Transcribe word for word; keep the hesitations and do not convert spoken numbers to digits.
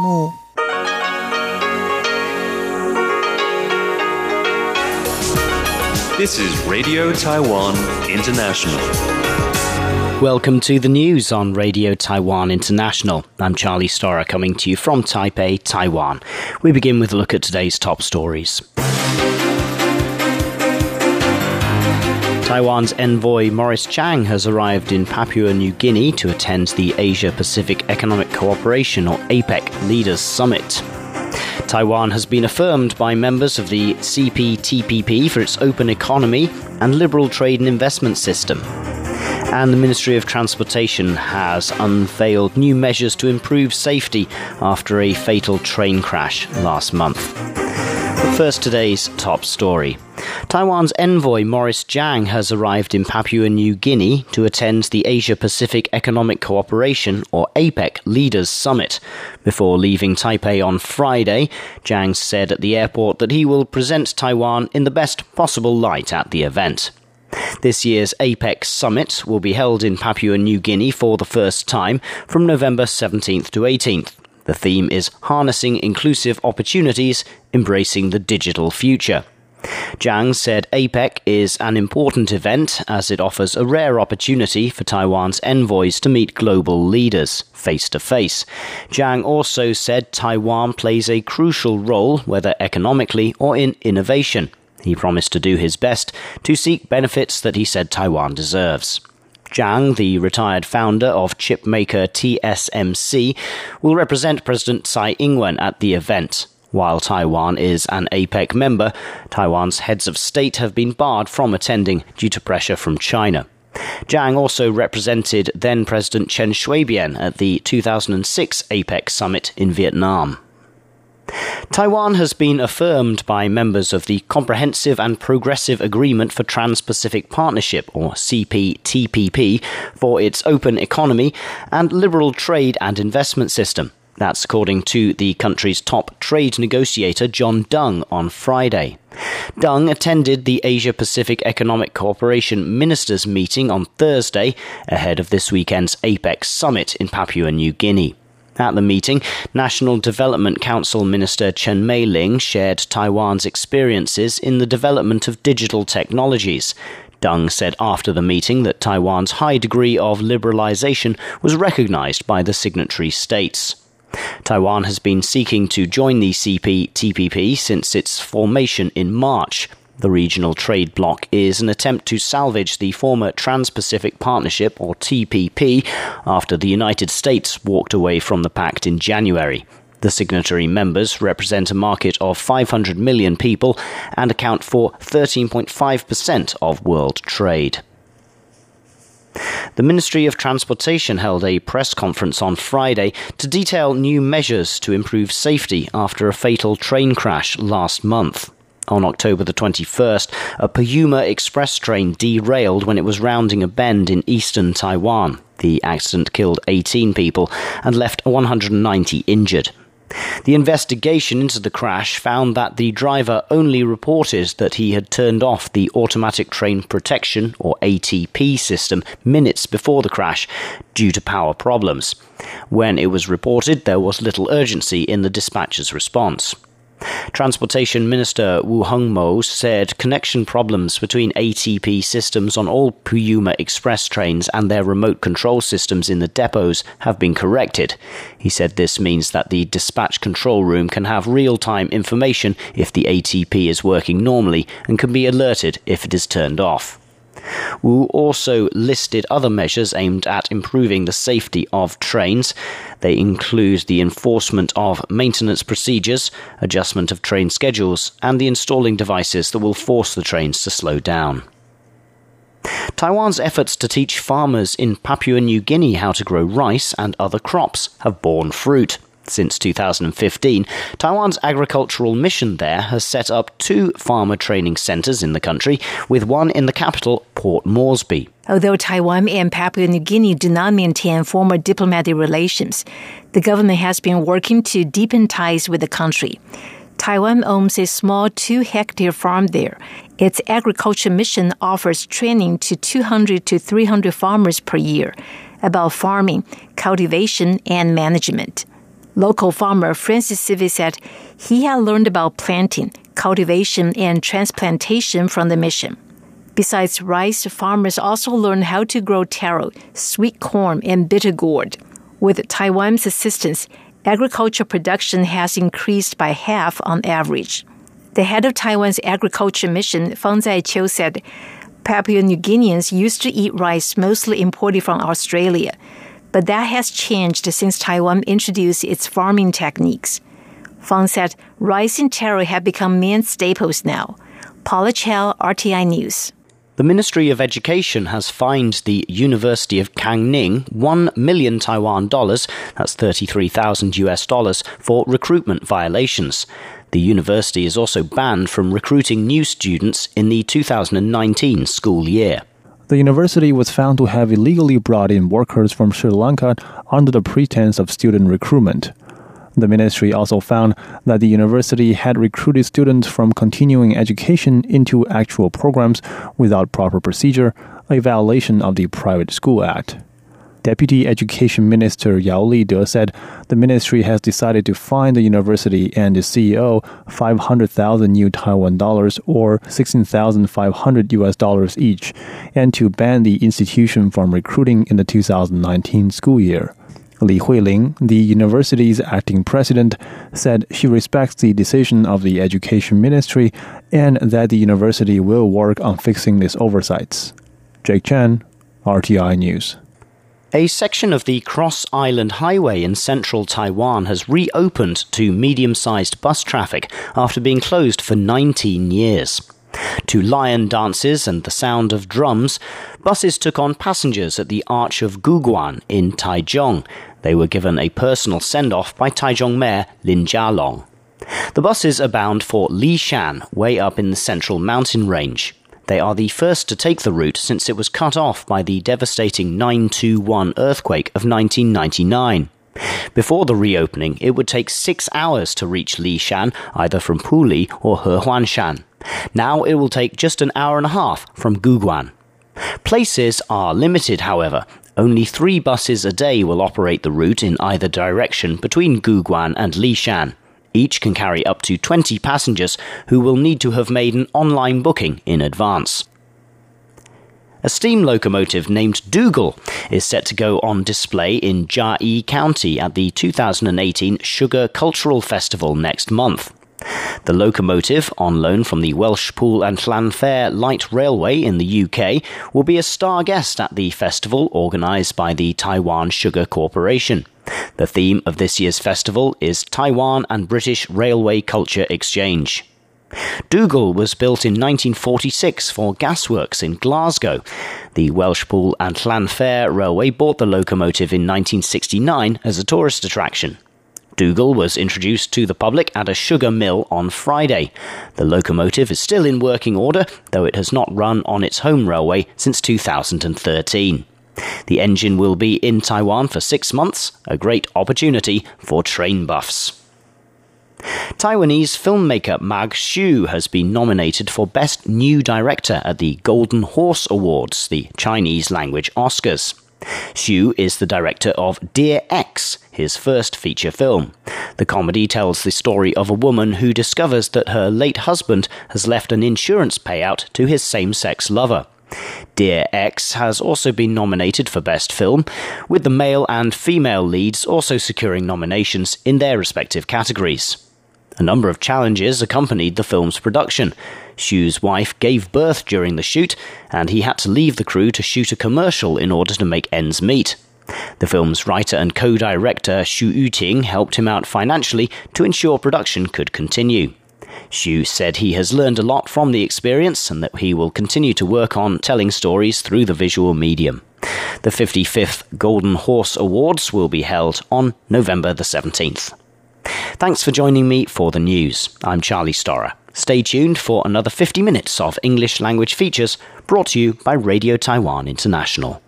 目。 This is Radio Taiwan International. Welcome to the news on Radio Taiwan International. I'm Charlie Storer coming to you from Taipei, Taiwan. We begin with a look at today's top stories. Taiwan's envoy Morris Chang has arrived in Papua New Guinea to attend the Asia-Pacific Economic Cooperation, or APEC, Leaders Summit. Taiwan has been affirmed by members of the C P T P P for its open economy and liberal trade and investment system. And the Ministry of Transportation has unveiled new measures to improve safety after a fatal train crash last month. But first, today's top story. Taiwan's envoy Morris Chang has arrived in Papua New Guinea to attend the Asia-Pacific Economic Cooperation, or APEC, Leaders Summit. Before leaving Taipei on Friday, Chang said at the airport that he will present Taiwan in the best possible light at the event. This year's APEC Summit will be held in Papua New Guinea for the first time from November seventeenth to eighteenth. The theme is Harnessing Inclusive Opportunities, Embracing the Digital Future. Chang said APEC is an important event as it offers a rare opportunity for Taiwan's envoys to meet global leaders face-to-face. Chang also said Taiwan plays a crucial role, whether economically or in innovation. He promised to do his best to seek benefits that he said Taiwan deserves. Chang, the retired founder of chip maker T S M C, will represent President Tsai Ing-wen at the event. While Taiwan is an APEC member, Taiwan's heads of state have been barred from attending due to pressure from China. Chang also represented then-President Chen Shui-bian at the two thousand six APEC summit in Vietnam. Taiwan has been affirmed by members of the Comprehensive and Progressive Agreement for Trans-Pacific Partnership, or C P T P P, for its open economy and liberal trade and investment system. That's according to the country's top trade negotiator, John Deng, on Friday. Deng attended the Asia-Pacific Economic Cooperation Ministers' meeting on Thursday, ahead of this weekend's APEC summit in Papua New Guinea. At the meeting, National Development Council Minister Chen Mei-ling shared Taiwan's experiences in the development of digital technologies. Deng said after the meeting that Taiwan's high degree of liberalization was recognized by the signatory states. Taiwan has been seeking to join the C P T P P since its formation in March. The regional trade bloc is an attempt to salvage the former Trans-Pacific Partnership, or T P P, after the United States walked away from the pact in January. The signatory members represent a market of five hundred million people and account for thirteen point five percent of world trade. The Ministry of Transportation held a press conference on Friday to detail new measures to improve safety after a fatal train crash last month. On October the twenty-first, a Puyuma Express train derailed when it was rounding a bend in eastern Taiwan. The accident killed eighteen people and left one hundred ninety injured. The investigation into the crash found that the driver only reported that he had turned off the automatic train protection, or A T P, system minutes before the crash due to power problems. When it was reported, there was little urgency in the dispatcher's response. Transportation Minister Wu Hongmo said connection problems between A T P systems on all Puyuma Express trains and their remote control systems in the depots have been corrected. He said this means that the dispatch control room can have real-time information if the A T P is working normally and can be alerted if it is turned off. Wu also listed other measures aimed at improving the safety of trains. They include the enforcement of maintenance procedures, adjustment of train schedules, and the installing devices that will force the trains to slow down. Taiwan's efforts to teach farmers in Papua New Guinea how to grow rice and other crops have borne fruit. Since two thousand fifteen, Taiwan's agricultural mission there has set up two farmer training centres in the country, with one in the capital, Port Moresby. Although Taiwan and Papua New Guinea do not maintain formal diplomatic relations, the government has been working to deepen ties with the country. Taiwan owns a small two-hectare farm there. Its agriculture mission offers training to two hundred to three hundred farmers per year about farming, cultivation, and management. Local farmer Francis Sivi said he had learned about planting, cultivation, and transplantation from the mission. Besides rice, farmers also learn how to grow taro, sweet corn, and bitter gourd. With Taiwan's assistance, agriculture production has increased by half on average. The head of Taiwan's agriculture mission, Fang Zai-chiu, said Papua New Guineans used to eat rice mostly imported from Australia, but that has changed since Taiwan introduced its farming techniques. Fang said rice and taro have become main staples now. Paula Chell, R T I News. The Ministry of Education has fined the University of Kangning one million Taiwan dollars, that's thirty-three thousand U S dollars, for recruitment violations. The university is also banned from recruiting new students in the two thousand nineteen school year. The university was found to have illegally brought in workers from Sri Lanka under the pretense of student recruitment. The ministry also found that the university had recruited students from continuing education into actual programs without proper procedure, a violation of the Private School Act. Deputy Education Minister Yao Li De said the ministry has decided to fine the university and its C E O five hundred thousand new Taiwan dollars or sixteen thousand five hundred U S dollars each, and to ban the institution from recruiting in the two thousand nineteen school year. Li Hui Ling, the university's acting president, said she respects the decision of the Education Ministry and that the university will work on fixing these oversights. Jake Chen, R T I News. A section of the Cross-Island Highway in central Taiwan has reopened to medium-sized bus traffic after being closed for nineteen years. To lion dances and the sound of drums, buses took on passengers at the Arch of Guguan in Taichung. They were given a personal send-off by Taichung Mayor Lin Chia-long. The buses are bound for Lishan, way up in the central mountain range. They are the first to take the route since it was cut off by the devastating nine two one earthquake of nineteen ninety-nine. Before the reopening, it would take six hours to reach Lishan, either from Puli or Hehuanshan. Now it will take just an hour and a half from Guguan. Places are limited, however. Only three buses a day will operate the route in either direction between Guguan and Lishan. Each can carry up to twenty passengers who will need to have made an online booking in advance. A steam locomotive named Dougal is set to go on display in Jiayi County at the two thousand eighteen Sugar Cultural Festival next month. The locomotive, on loan from the Welshpool and Llanfair Light Railway in the U K, will be a star guest at the festival organised by the Taiwan Sugar Corporation. The theme of this year's festival is Taiwan and British Railway Culture Exchange. Dougal was built in nineteen forty-six for gasworks in Glasgow. The Welshpool and Llanfair Railway bought the locomotive in nineteen sixty-nine as a tourist attraction. Dougal was introduced to the public at a sugar mill on Friday. The locomotive is still in working order, though it has not run on its home railway since two thousand thirteen. The engine will be in Taiwan for six months, a great opportunity for train buffs. Taiwanese filmmaker Mag Xu has been nominated for Best New Director at the Golden Horse Awards, the Chinese language Oscars. Xu is the director of Dear X, his first feature film. The comedy tells the story of a woman who discovers that her late husband has left an insurance payout to his same-sex lover. Dear X has also been nominated for Best Film, with the male and female leads also securing nominations in their respective categories. A number of challenges accompanied the film's production. Xu's wife gave birth during the shoot, and he had to leave the crew to shoot a commercial in order to make ends meet. The film's writer and co-director Xu Yuting helped him out financially to ensure production could continue. Xu said he has learned a lot from the experience and that he will continue to work on telling stories through the visual medium. The fifty-fifth Golden Horse Awards will be held on November the seventeenth. Thanks for joining me for the news. I'm Charlie Storer. Stay tuned for another fifty minutes of English language features brought to you by Radio Taiwan International.